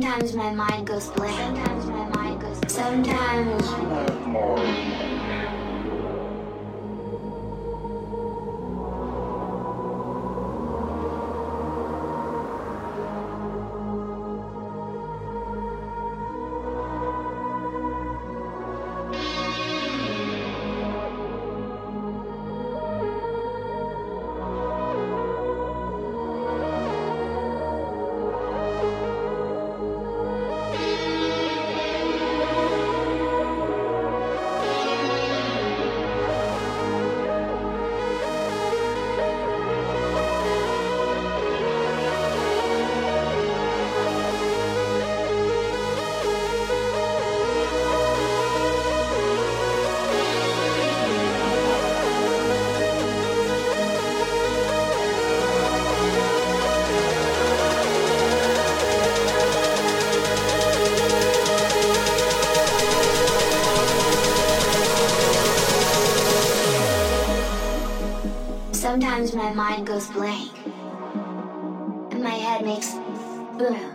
Sometimes my mind goes blank. Sometimes my mind goes blank. Sometimes my mind goes blank, and my head makes boom.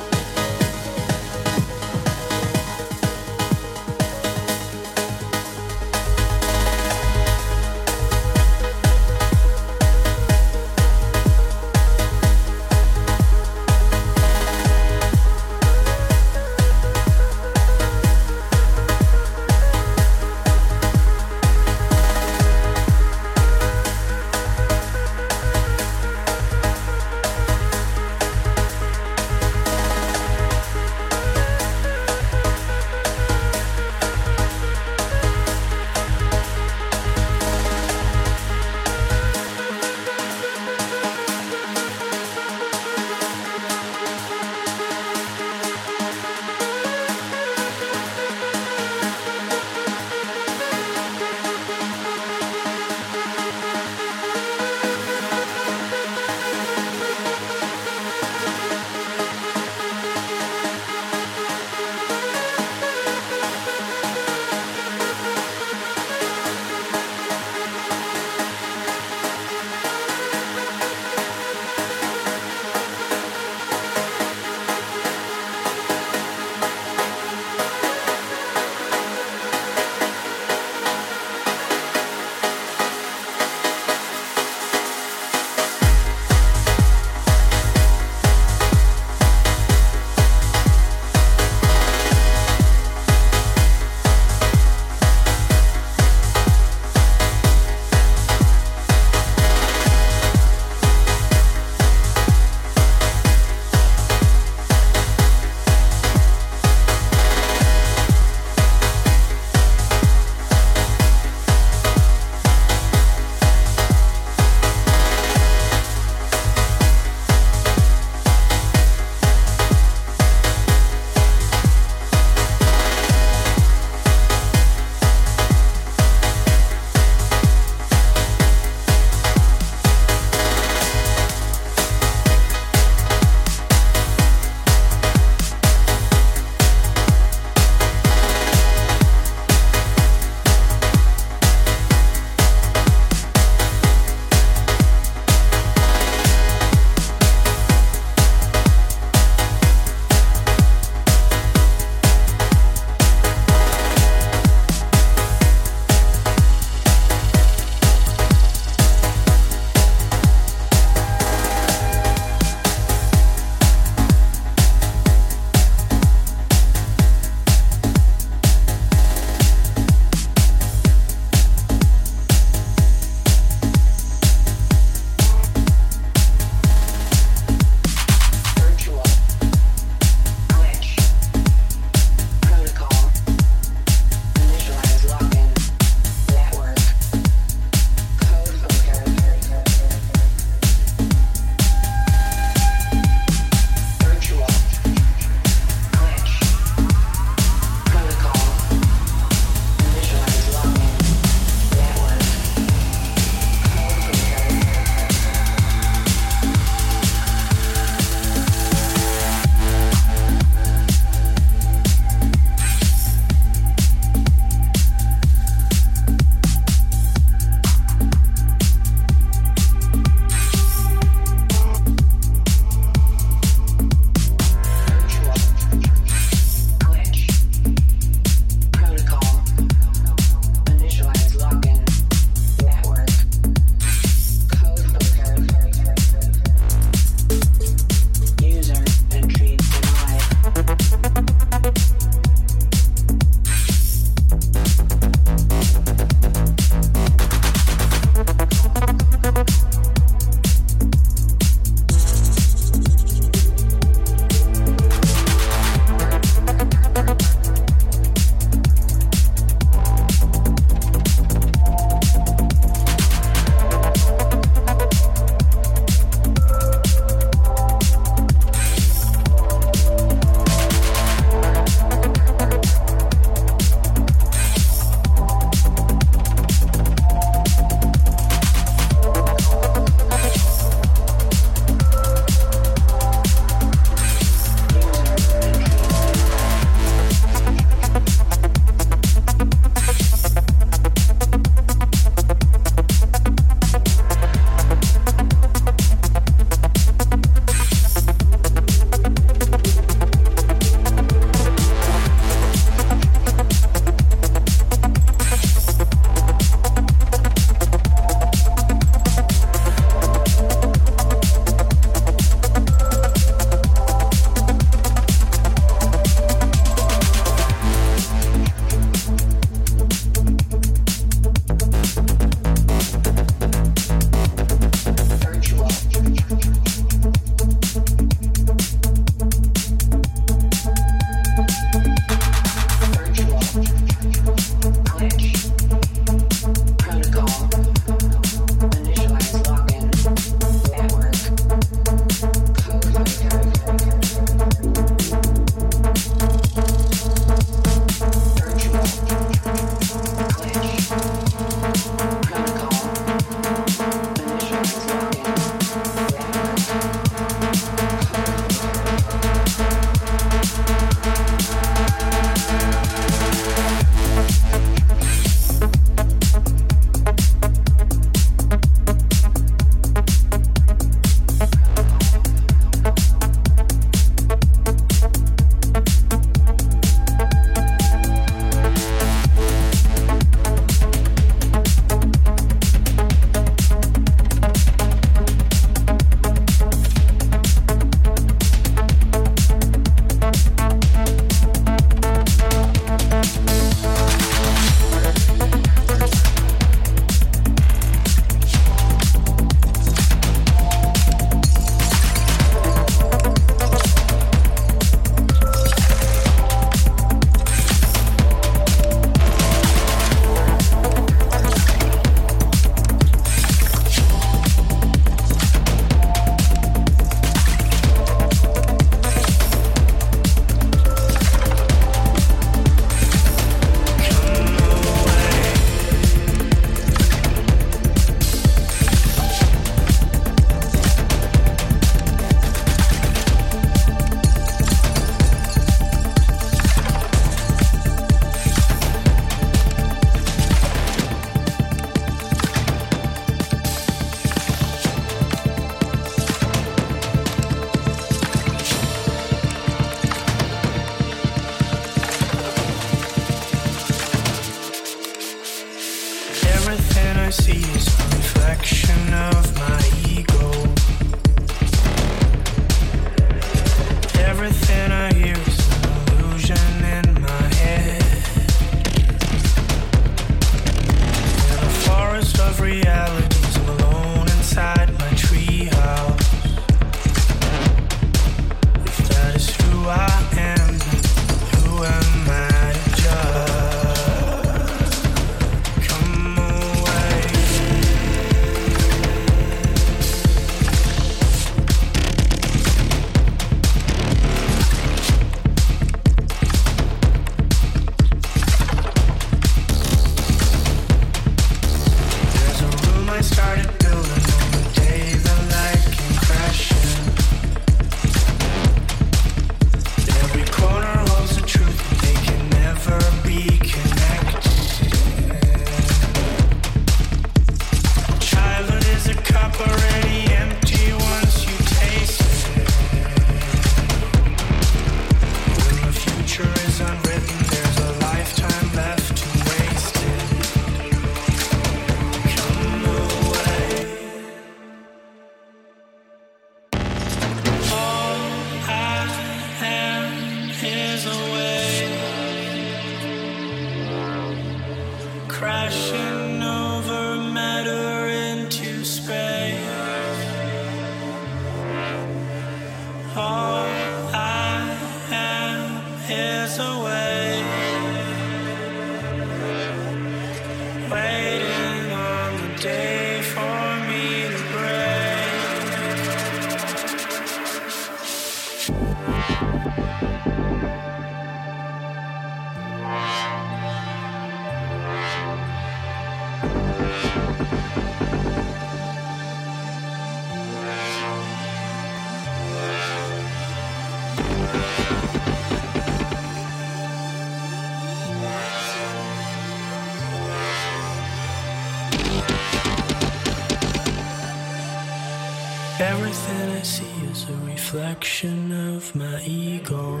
Everything I see is a reflection of my ego.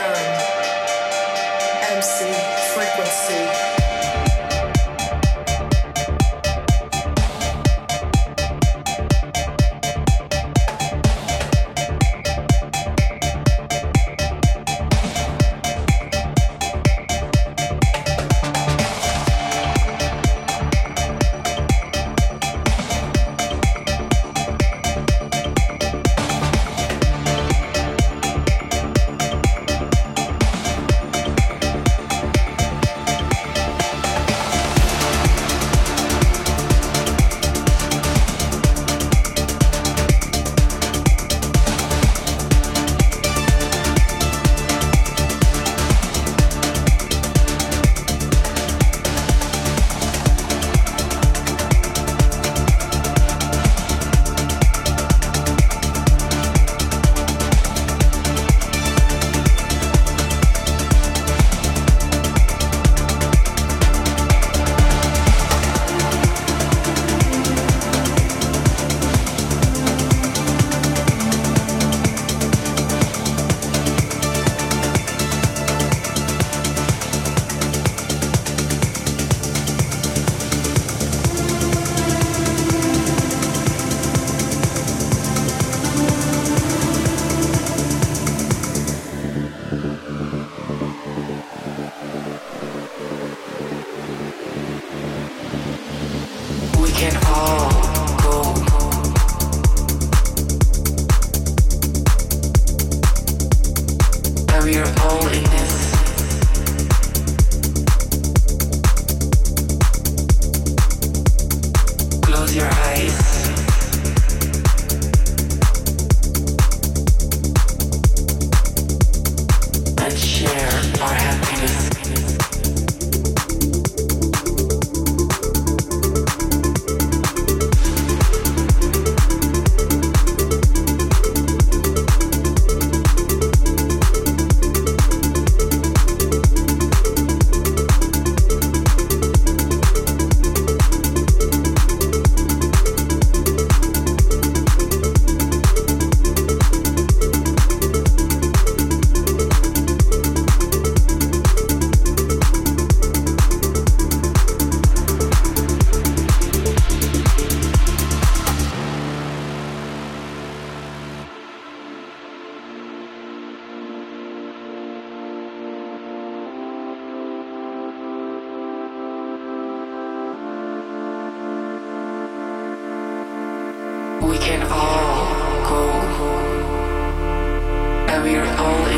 Sharon, MC Frequency. We can all go, and we are all